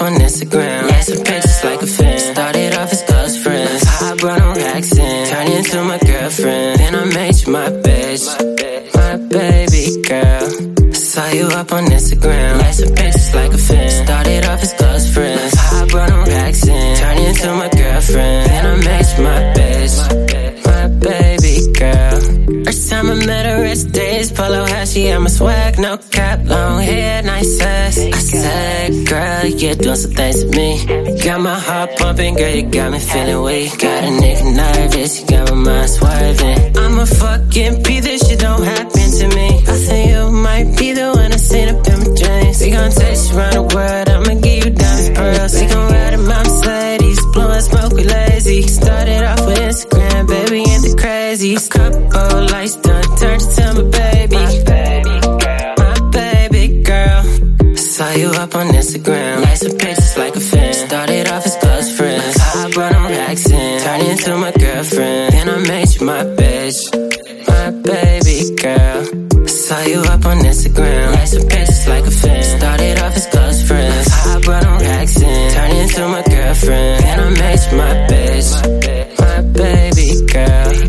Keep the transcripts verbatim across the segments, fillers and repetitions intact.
On Instagram, yeah. Some pictures like a fan. Started off as close friends. I brought on racks in, turned into my girlfriend. Then I made you my bitch, my baby girl. Saw you up on Instagram, yeah. Some pictures like a fan. Started off as close friends. I brought on racks in, turned into my girlfriend. Then I made you my bitch, my baby girl. First time I met her, it's days. Polo hat, she had my swag, no cap, long hair, nice ass. I said, girl, you're doing some things to me. Got my heart pumping, girl, you got me feeling weak. Got a nigga nervous, you got my mind swerving. I'ma fucking be this shit don't happen to me. I think you might be the one I seen up in my dreams. We gon' take you around the world, I'ma give you diamond pearls. We gon' ride in my Mercedes, blowing smoke, we lazy. Started off with Instagram, baby, ain't the crazy. A couple lights done, turned into my baby. My baby girl, my baby girl. Saw you up on Instagram, like some pictures like a fan. Started off as close friends, I brought on racks in, turned into my girlfriend. Then I made you my bitch, my baby girl. Saw you up on Instagram, like some pictures like a fan. Started off as close friends, I brought on racks in, turned into my girlfriend. Then I made you my bitch, my baby girl.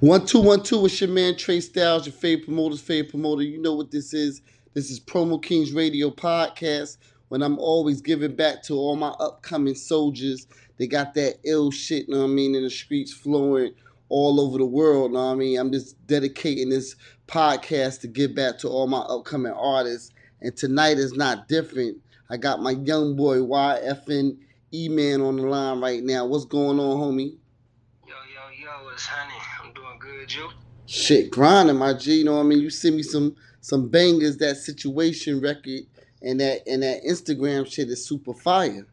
One, two, one, two. It's your man, Trey Styles, your favorite promoter's favorite promoter. You know what this is. This is Promo Kings Radio Podcast, when I'm always giving back to all my upcoming soldiers. They got that ill shit, you know what I mean, in the streets flowing all over the world, you know what I mean. I'm just dedicating this podcast to give back to all my upcoming artists. And tonight is not different. I got my young boy, Y F N Eman, on the line right now. What's going on, homie? Yo, it's honey. I'm doing good, you? Shit, grinding, my G. You know what I mean? You send me some some bangers, that Situation record, and that and that Instagram shit is super fire. Man,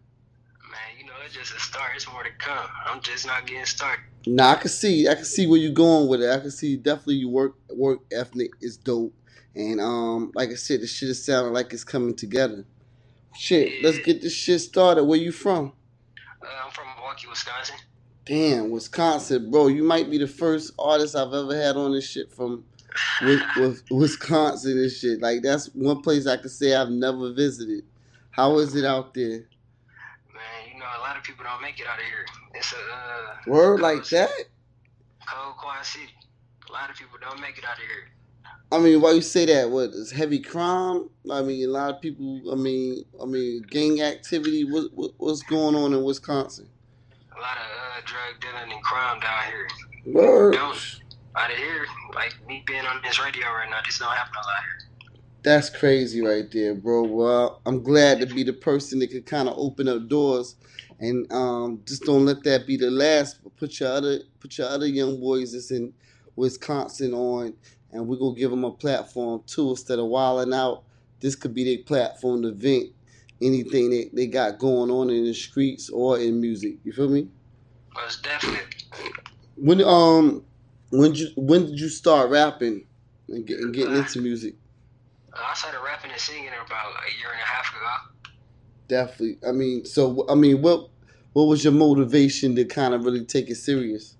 you know, it's just a start. It's more to come. I'm just not getting started. Nah, I can see. I can see where you're going with it. I can see definitely your work work ethnic is dope. And um, like I said, the shit is sounding like it's coming together. Shit, yeah. Let's get this shit started. Where you from? Uh, I'm from Milwaukee, Wisconsin. Damn, Wisconsin, bro. You might be the first artist I've ever had on this shit from with, with Wisconsin and shit. Like, that's one place I could say I've never visited. How is it out there? Man, you know, a lot of people don't make it out of here. It's a... Uh, Word like that? Cold, quiet city. A lot of people don't make it out of here. I mean, why you say that? What, is heavy crime? I mean, a lot of people, I mean, I mean, gang activity. What, what what's going on in Wisconsin? A lot of uh, drug dealing and crime down here. Word. Don't, out of here, like me being on this radio right now, this don't happen a lot here. That's crazy right there, bro. Well, I'm glad to be the person that could kind of open up doors, and um, just don't let that be the last. But put your other, put your other young boys that's in Wisconsin on, and we're gonna give them a platform too, instead of wilding out this could be their platform to vent anything that they got going on in the streets or in music. You feel me? Most definitely. When um, when you when did you start rapping and, get, and getting uh, into music? I started rapping and singing about a year and a half ago. Definitely. I mean, so I mean, what what was your motivation to kind of really take it serious?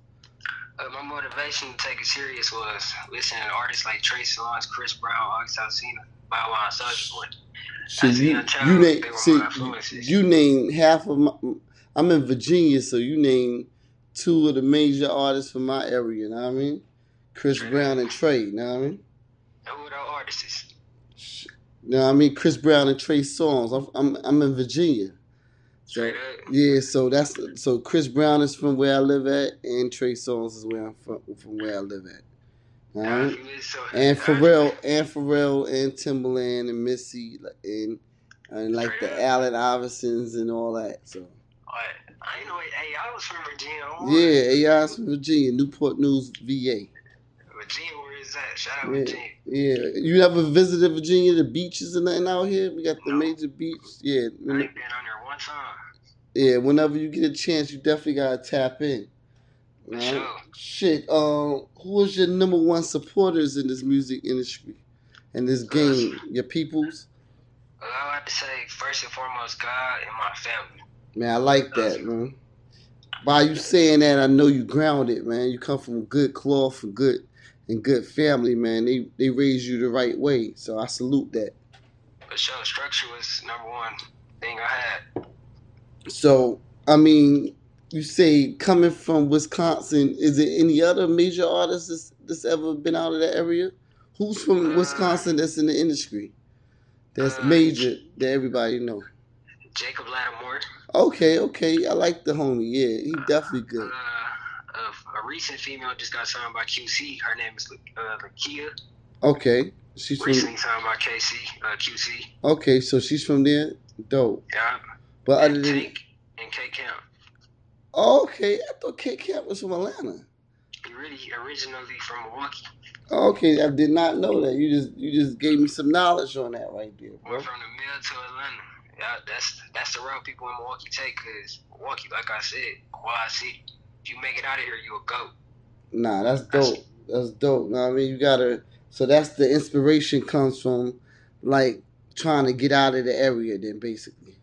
Uh, my motivation to take it serious was listening to artists like Trey Songz, Chris Brown, August Alsina, Bow Wow, Soulja Boy. So you, you name, see, you name half of my. I'm in Virginia, so you name two of the major artists from my area. You know what I mean? Chris Brown and Trey. You know what I mean? Who are the artists? You know what I mean? Chris Brown and Trey Songz. I'm I'm, I'm in Virginia. So, yeah, so that's so Chris Brown is from where I live at, and Trey Songz is where I'm from, from where I live at. All right. And Pharrell, and Pharrell, and Timberland, and Missy, and and like the Allen Iversons and all that. So. I know A I was from Virginia. Yeah, A I was from Virginia, Newport News, V A. Virginia, where is that? Shout out yeah. Virginia. Yeah, you ever visited Virginia? The beaches and nothing out here. We got the no. major beach. Yeah, I've been on there one time. Yeah, whenever you get a chance, you definitely gotta tap in. Right. Sure. Shit, um, who is your number one supporters in this music industry, in this game? Your peoples? Well, I have to say, first and foremost, God and my family. Man, I like that, man. By you saying that, I know you grounded, man. You come from good cloth and good and good family, man. They they raised you the right way, so I salute that. For sure, structure was number one thing I had. So, I mean. You say coming from Wisconsin, is there any other major artists that's, that's ever been out of that area? Who's from uh, Wisconsin that's in the industry? That's uh, major that everybody know. Jacob Lattimore. Okay, okay. I like the homie. Yeah, he uh, definitely good. Uh, uh, a recent female just got signed by Q C. Her name is uh, Lakia. Okay. She's recently from... signed by K C, uh, Q C. Okay, so she's from there? Dope. Yeah. But and other than... Tank and K-Camp. Okay, I thought K-Camp was from Atlanta. He really originally from Milwaukee. Okay, I did not know that. You just you just gave me some knowledge on that right there, bro. Went from the mill to Atlanta. Yeah, that's that's the route people in Milwaukee take, because Milwaukee, like I said, quiet city. If you make it out of here, you'll go. Nah, that's dope. That's dope. Know what I mean? You gotta. So that's the inspiration comes from, like, trying to get out of the area. Then basically.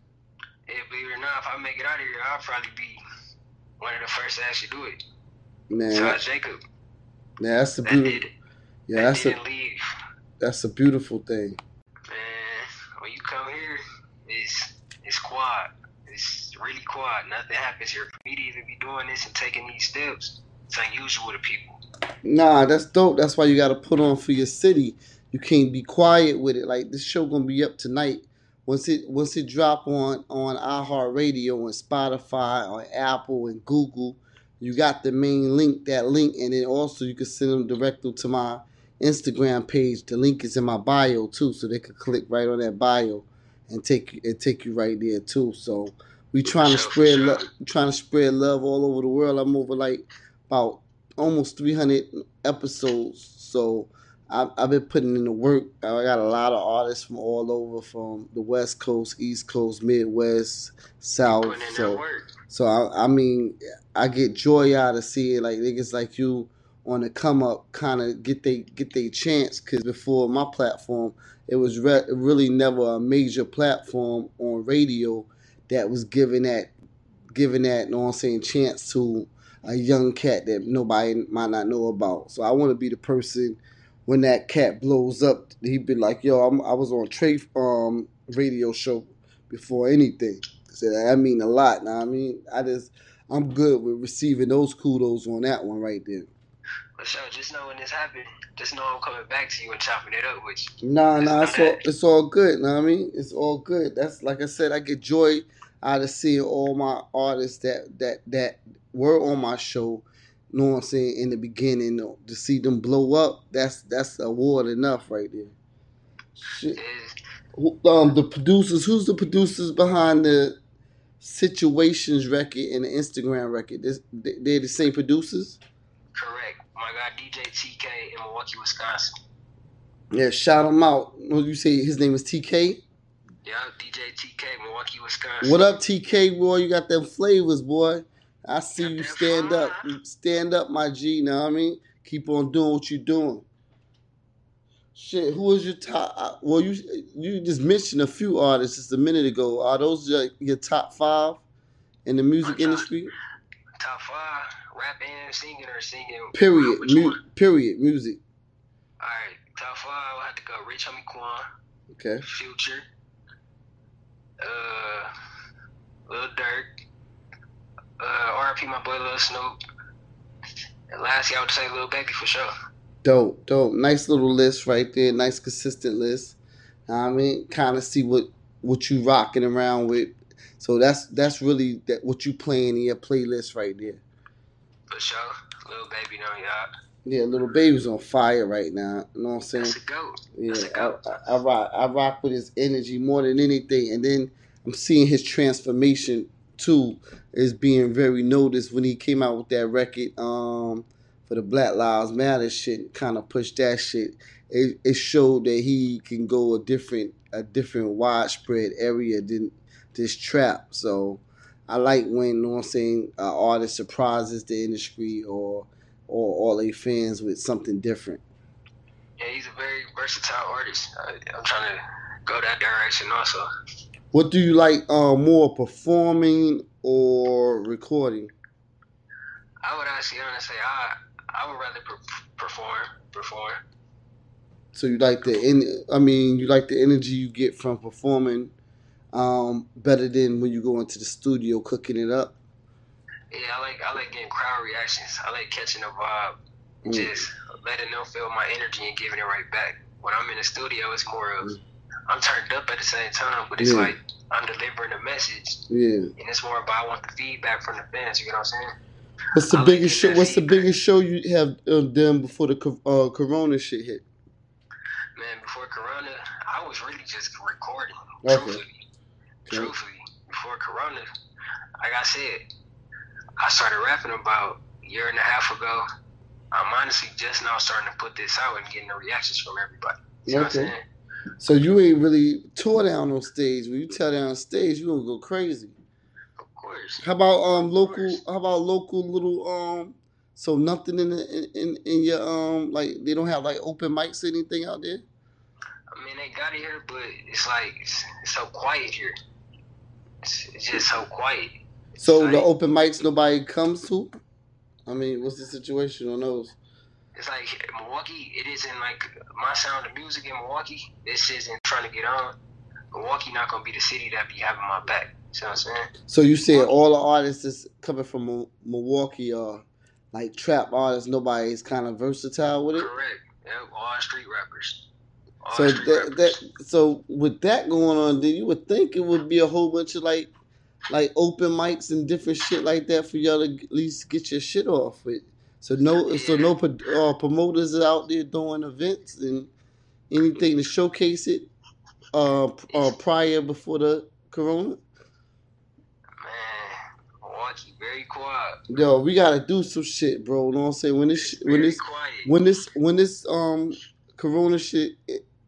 Yeah, believe it or not, if I make it out of here, I'll probably be one of the first to actually do it. Man, so Jacob. Yeah, that's a beautiful. Yeah, that's a. Leave. That's a beautiful thing. Man, when you come here, it's it's quiet. It's really quiet. Nothing happens here. For me to even be doing this and taking these steps, it's unusual to people. Nah, that's dope. That's why you got to put on for your city. You can't be quiet with it. Like this show gonna be up tonight. Once it once it drop on, on iHeartRadio and Spotify or Apple and Google, you got the main link, that link, and then also you can send them directly to my Instagram page. The link is in my bio too, so they could click right on that bio and take and take you right there too. So we trying to spread lo- trying to spread love all over the world. I'm over like about almost three hundred episodes, so. I've, I've been putting in the work. I got a lot of artists from all over, from the West Coast, East Coast, Midwest, South. So, so I, I mean, I get joy out of seeing like niggas like you on the come up, kind of get they get they chance. Because before my platform, it was re- really never a major platform on radio that was giving that, giving that, you know what I'm saying, chance to a young cat that nobody might not know about. So I want to be the person. When that cat blows up, he be like, yo, I'm, I was on Trey um radio show before anything. So that mean a lot. Now I mean, I just, I'm good with receiving those kudos on that one right there. For sure, just know when this happened, just know I'm coming back to you and chopping it up with you. Nah, nah, it's all, it's all good. Know what I mean? It's all good. That's, like I said, I get joy out of seeing all my artists that, that, that were on my show. Know what I'm saying, in the beginning, to see them blow up, that's that's award enough right there. Shit. Um, the producers, who's the producers behind the Situations record and the Instagram record? This, they're the same producers? Correct. My guy D J T K in Milwaukee, Wisconsin. Yeah, shout him out. You say his name is T K? Yeah, D J T K, Milwaukee, Wisconsin. What up, T K, boy? You got them flavors, boy. I see got you stand fun. up. Stand up, my G, you know what I mean? Keep on doing what you're doing. Shit, who is your top? Well, you you just mentioned a few artists just a minute ago. Are those your, your top five in the music top, industry? Top five, rapping, singing, or singing? Period. Mu- period, music. All right, top five, I'll have to go Rich Homie Quan. Okay. Future. Uh, Lil Durk. Uh, R I P my boy Lil Snoop. And lastly, I would say Lil Baby for sure. Dope, dope. Nice little list right there. Nice consistent list. I mean, kind of see what, what you rocking around with. So that's that's really that what you playing in your playlist right there. For sure. Lil Baby, know y'all. Yeah, Lil Baby's on fire right now. You know what I'm saying? That's a goat. Yeah, that's a goat. I, I, I rock. I rock with his energy more than anything. And then I'm seeing his transformation, too, is being very noticed when he came out with that record, um... for the Black Lives Matter shit, kind of pushed that shit. It, it showed that he can go a different, a different widespread area than this trap. So I like when, you know what I'm saying, an artist surprises the industry or or all their fans with something different. Yeah, he's a very versatile artist. I, I'm trying to go that direction also. What do you like uh, more, performing or recording? I would actually honestly, I. I would rather perform, perform. So you like the, I mean, you like the energy you get from performing, um, better than when you go into the studio cooking it up. Yeah, I like I like getting crowd reactions. I like catching a vibe, mm. just letting them feel my energy and giving it right back. When I'm in the studio, it's more of mm. I'm turned up at the same time, but it's yeah. like I'm delivering a message. Yeah, and it's more about I want the feedback from the fans. You know what I'm saying? What's the I biggest show? What's the biggest show you have uh, done before the uh, Corona shit hit? Man, before Corona, I was really just recording. Okay. Truthfully, okay. truthfully, before Corona, like I said, I started rapping about a year and a half ago. I'm honestly just now starting to put this out and getting the reactions from everybody. You okay. know what I'm so you ain't really tore down on stage. When you tear down on stage, you gonna go crazy. How about um local? How about local little um? So nothing in the, in in your um like they don't have like open mics or anything out there. I mean they got it here, but it's like it's, it's so quiet here. It's, it's just so quiet. It's so like, the open mics nobody comes to. I mean, what's the situation on those? It's like Milwaukee. It isn't like my sound of music in Milwaukee. This isn't trying to get on. Milwaukee not gonna be the city that be having my back. You know what I'm saying? So you said all the artists that's coming from Milwaukee are like trap artists. Nobody's kind of versatile with it. Correct. Yeah, all street rappers. All so street that, rappers. that so with that going on, then you would think it would be a whole bunch of like like open mics and different shit like that for y'all to at least get your shit off with. So no, yeah. so no uh, promoters are out there doing events and anything to showcase it uh, uh, prior before the Corona. Very quiet. Yo, we gotta do some shit, bro. You know what I'm saying? When this, when this, quiet. when this, when this, um, Corona shit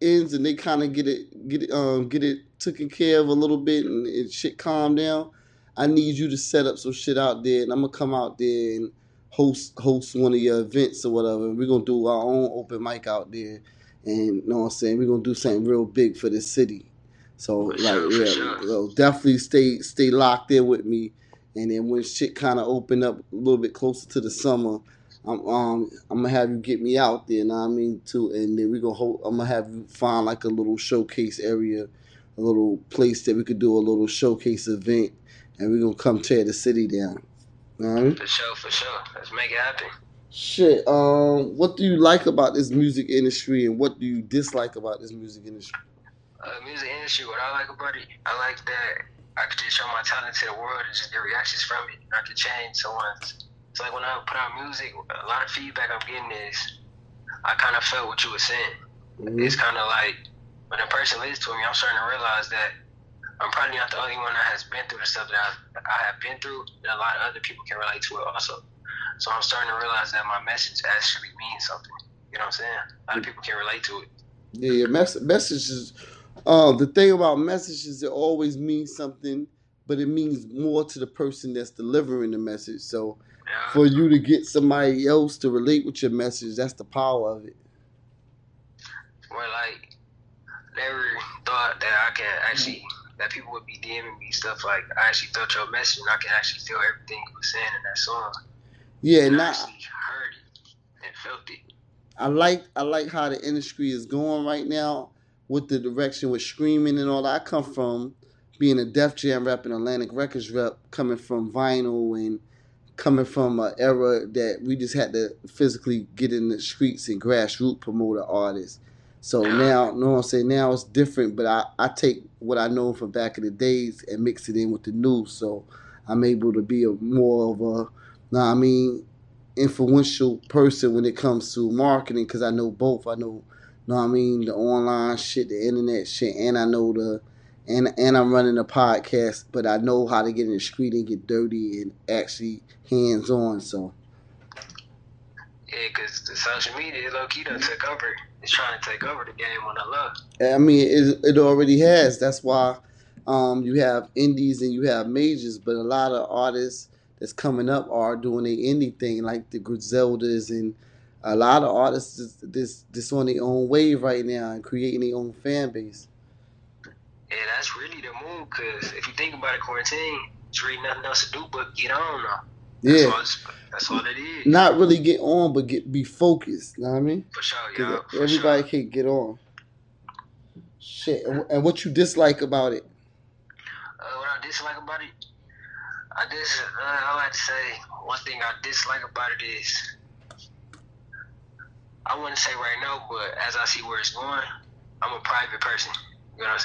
ends and they kind of get it, get it, um, get it taken care of a little bit and, and shit calm down. I need you to set up some shit out there, and I'm gonna come out there and host host one of your events or whatever. And we're gonna do our own open mic out there, and you know what I'm saying? We're gonna do something real big for this city. So for like, sure, yeah, sure. So definitely stay stay locked in with me. And then when shit kind of open up a little bit closer to the summer, I'm um I'm gonna have you get me out there, you know what I mean, too. And then we gonna hold, I'm gonna have you find like a little showcase area, a little place that we could do a little showcase event, and we are gonna come tear the city down. You know what I mean? For sure, for sure. Let's make it happen. Shit. Um, what do you like about this music industry, and what do you dislike about this music industry? Uh, music industry. What I like about it, I like that I could just show my talent to the world and just get reactions from it. I could change someone's. It's like when I put out music, a lot of feedback I'm getting is I kind of felt what you were saying. Mm-hmm. It's kind of like when a person listens to me, I'm starting to realize that I'm probably not the only one that has been through the stuff that I've, I have been through, and a lot of other people can relate to it also. So I'm starting to realize that my message actually means something. You know what I'm saying? A lot of people can relate to it. Yeah, mess- messages. Uh, the thing about messages, it always means something, but it means more to the person that's delivering the message. So yeah. For you to get somebody else to relate with your message, that's the power of it. Well, like, never thought that I can actually, that people would be DMing me stuff like, I actually thought your message and I can actually feel everything you were saying in that song. Yeah, and nah, I actually heard it and felt it. I like, I like how the industry is going right now with the direction with streaming and all that. I come from being a Def Jam rep and Atlantic Records rep, coming from vinyl and coming from an era that we just had to physically get in the streets and grassroots promote artists. So now, you know what I'm saying, now it's different, but I, I take what I know from back in the days and mix it in with the new, so I'm able to be a more of a, know what I mean, influential person when it comes to marketing, because I know both. I know, know what I mean, the online shit, the internet shit, and I know the, and and I'm running a podcast, but I know how to get in the street and get dirty and actually hands-on, so. Yeah, because the social media, low-key done took over. It's trying to take over the game on the low. I mean, it it already has. That's why um, you have indies and you have majors, but a lot of artists that's coming up are doing their indie thing, like the Griseldas and a lot of artists that's, that's, that's on their own wave right now and creating their own fan base. Yeah, that's really the move, because if you think about it, quarantine, there's really nothing else to do but get on now. That's yeah, all that's all it is. Not really get on, but get be focused. You know what I mean? For sure, yo. For everybody sure. Can't get on. Shit, and what you dislike about it? Uh, what I dislike about it, I just uh, I like to say one thing I dislike about it is, I wouldn't say right now, but as I see where it's going, I'm a private person. You know what I'm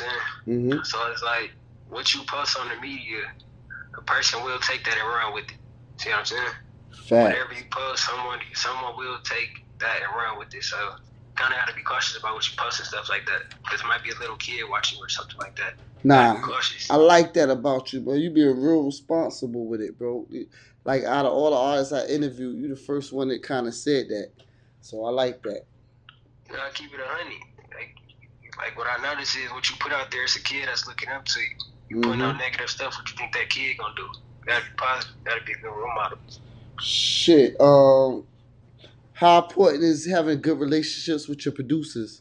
saying? Mm-hmm. So it's like what you post on the media, a person will take that and run with it. See what I'm saying? Fact. Whatever you post, someone someone will take that and run with it. So kind of got to be cautious about what you post and stuff like that. Because it might be a little kid watching or something like that. Nah, I like that about you, bro. You be real responsible with it, bro. Like, out of all the artists I interviewed, you the first one that kind of said that. So I like that. You know, I keep it a honey. Like, like, what I notice is what you put out there, it's a kid that's looking up to you. You mm-hmm. putting out negative stuff, what you think that kid going to do? Gotta be positive. Gotta be a good role model. Shit. Um, how important is having good relationships with your producers?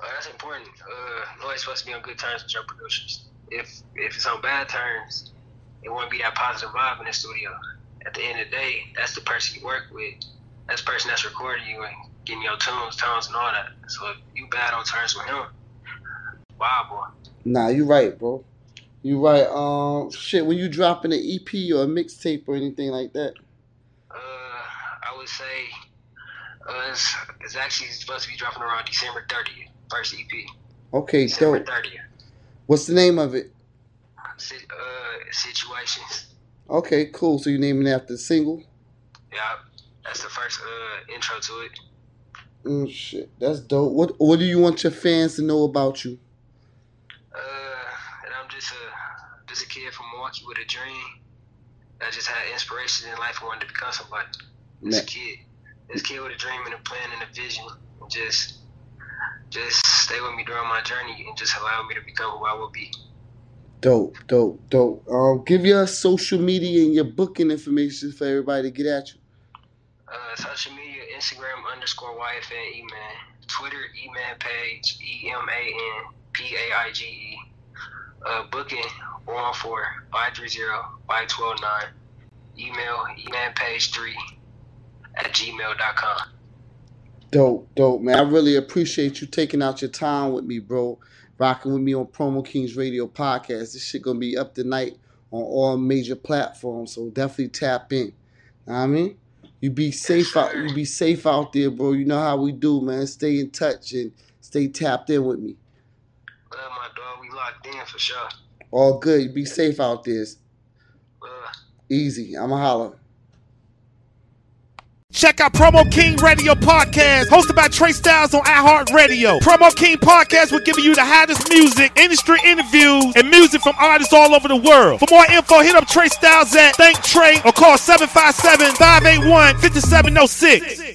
Uh, that's important. Uh, always supposed to be on good terms with your producers. If if it's on bad terms, it won't be that positive vibe in the studio. At the end of the day, that's the person you work with. That's the person that's recording you and getting your tunes, tones, and all that. So if you bad on terms with him, wow, boy. Nah, you right, bro. You right. Um, shit, when you dropping an E P or a mixtape or anything like that? Uh, I would say uh, it's, it's actually supposed to be dropping around December thirtieth, first E P. Okay, December dope. thirtieth. What's the name of it? Si- uh, Situations. Okay, cool. So you naming it after the single? Yeah, that's the first uh, intro to it. Mm, shit, that's dope. What What do you want your fans to know about you? Uh. Just a, just a kid from Milwaukee with a dream that just had inspiration in life and wanted to become somebody. This nah. kid, this kid with a dream and a plan and a vision, and just, just stay with me during my journey and just allow me to become who I will be. Dope, dope, dope. Um, give your social media and your booking information for everybody to get at you. Uh, social media, Instagram underscore Y F N Eman, Twitter Eman page, E M A N P A I G E. Uh, booking four one four, five three zero, five one two nine. Email emanpage three at gmail dot com. Dope, dope, man. I really appreciate you taking out your time with me, bro. Rocking with me on Promo Kings Radio Podcast. This shit gonna be up tonight on all major platforms, so definitely tap in. Know what I mean? You be safe out you be safe out there, bro. You know how we do, man. Stay in touch and stay tapped in with me. Love my dog. We locked in for sure. All good. You be safe out there. Uh, Easy. I'ma holler. Check out Promo King Radio Podcast, hosted by Trey Styles on iHeartRadio. Promo King Podcast will give you the hottest music, industry interviews, and music from artists all over the world. For more info, hit up Trey Styles at ThinkTrey or call seven five seven, five eight one, five seven zero six.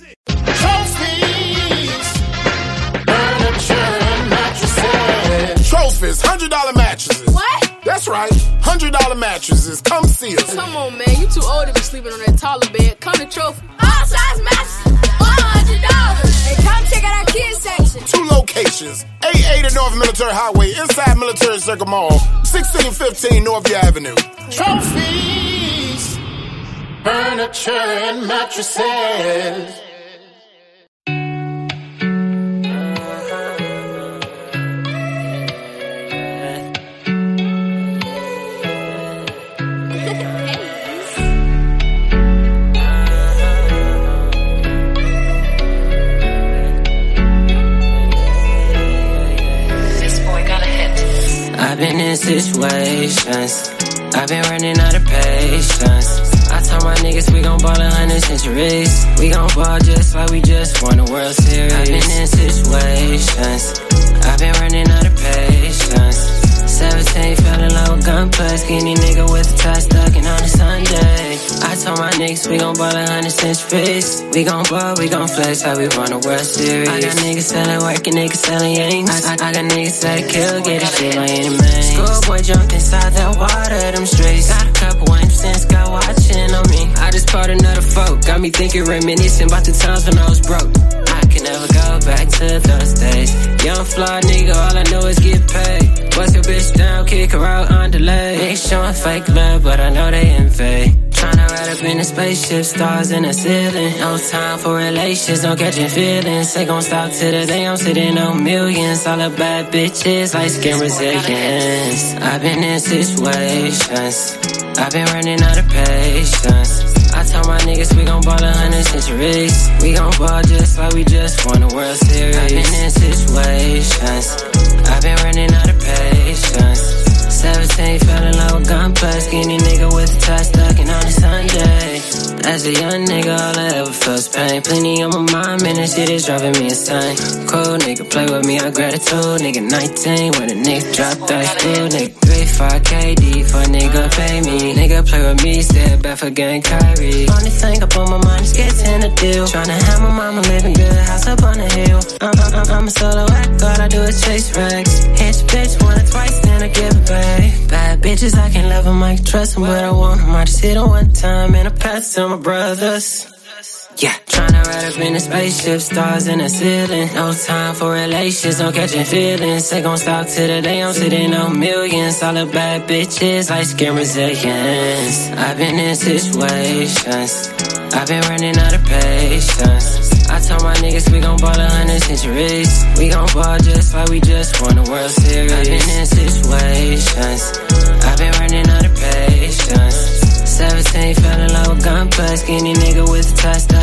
outfits, one hundred dollar mattresses. What? That's right, one hundred dollar mattresses. Come see us. Come on, man. You too old to be sleeping on that taller bed. Come to Trophy. All size mattresses, one hundred dollars. And come check out our kids section. Two locations, eight eighty North Military Highway, inside Military Circle Mall, sixteen fifteen Northview Avenue. Trophies, furniture, and mattresses. I've been in situations, I've been running out of patience. I told my niggas we gon' ball a hundred centuries. We gon' ball just like we just won the World Series. I've been in situations, I've been running out of patience. seventeen fell in love with gunplay, skinny nigga with a tie stuck in on a Sunday. I told my niggas we gon' ball a hundred centuries. We gon' ball, we gon' flex like we won the World Series. I got niggas selling work and niggas selling yanks. I, I, I got niggas that kill, get a shit like any man. Schoolboy jumped inside that water, them streets. Got a couple one percent got watching on me. I just caught another folk, got me thinking, reminiscing about the times when I was broke. I can never go back to those days. Young flawed nigga, all I know is get paid. Bust your bitch down, kick her out on delay. They showing fake love, but I know they invade. Tryna ride up in a spaceship, stars in the ceiling. No time for relations, no catching feelings. They gon' stop till the day I'm sitting on millions. All the bad bitches, light skin resilience. I've been in situations, I've been running out of patience. I told my niggas we gon' ball a hundred centuries. We gon' ball just like we just won the World Series. I've been in situations, I've been running out of patience. seventeen fell in love with gunplay, skinny nigga with a tie stuck in on a Sunday. As a young nigga, all I ever felt was pain. Plenty on my mind, man, that shit is driving me insane. Cool nigga, play with me, I gratitude. Nigga nineteen, when a nigga dropped out of school. Nigga three five K D, for nigga pay me. Nigga play with me, step back for gang Kyrie. Only thing up on my mind is getting a deal. Tryna have my mama living good, house up on the hill. I'm, I'm, I'm a solo act, all I do is chase racks. Hit your bitch one or twice, then I give it back. Bad bitches, I can love them, I can trust them, but I want them. I just hit them one time and I pass to my brothers. Yeah, tryna ride up in a spaceship, stars in the ceiling. No time for relations, no catching feelings. They gon' stop till the day I'm sitting on millions. All the bad bitches, light skin resilience. I've been in situations, I've been running out of patience. I told my niggas we gon' ball a hundred centuries. We gon' ball just like we just won the World Series. I've been in situations, I've been running out of patience. seventeen fell in love with gunplay, skinny nigga with a tie.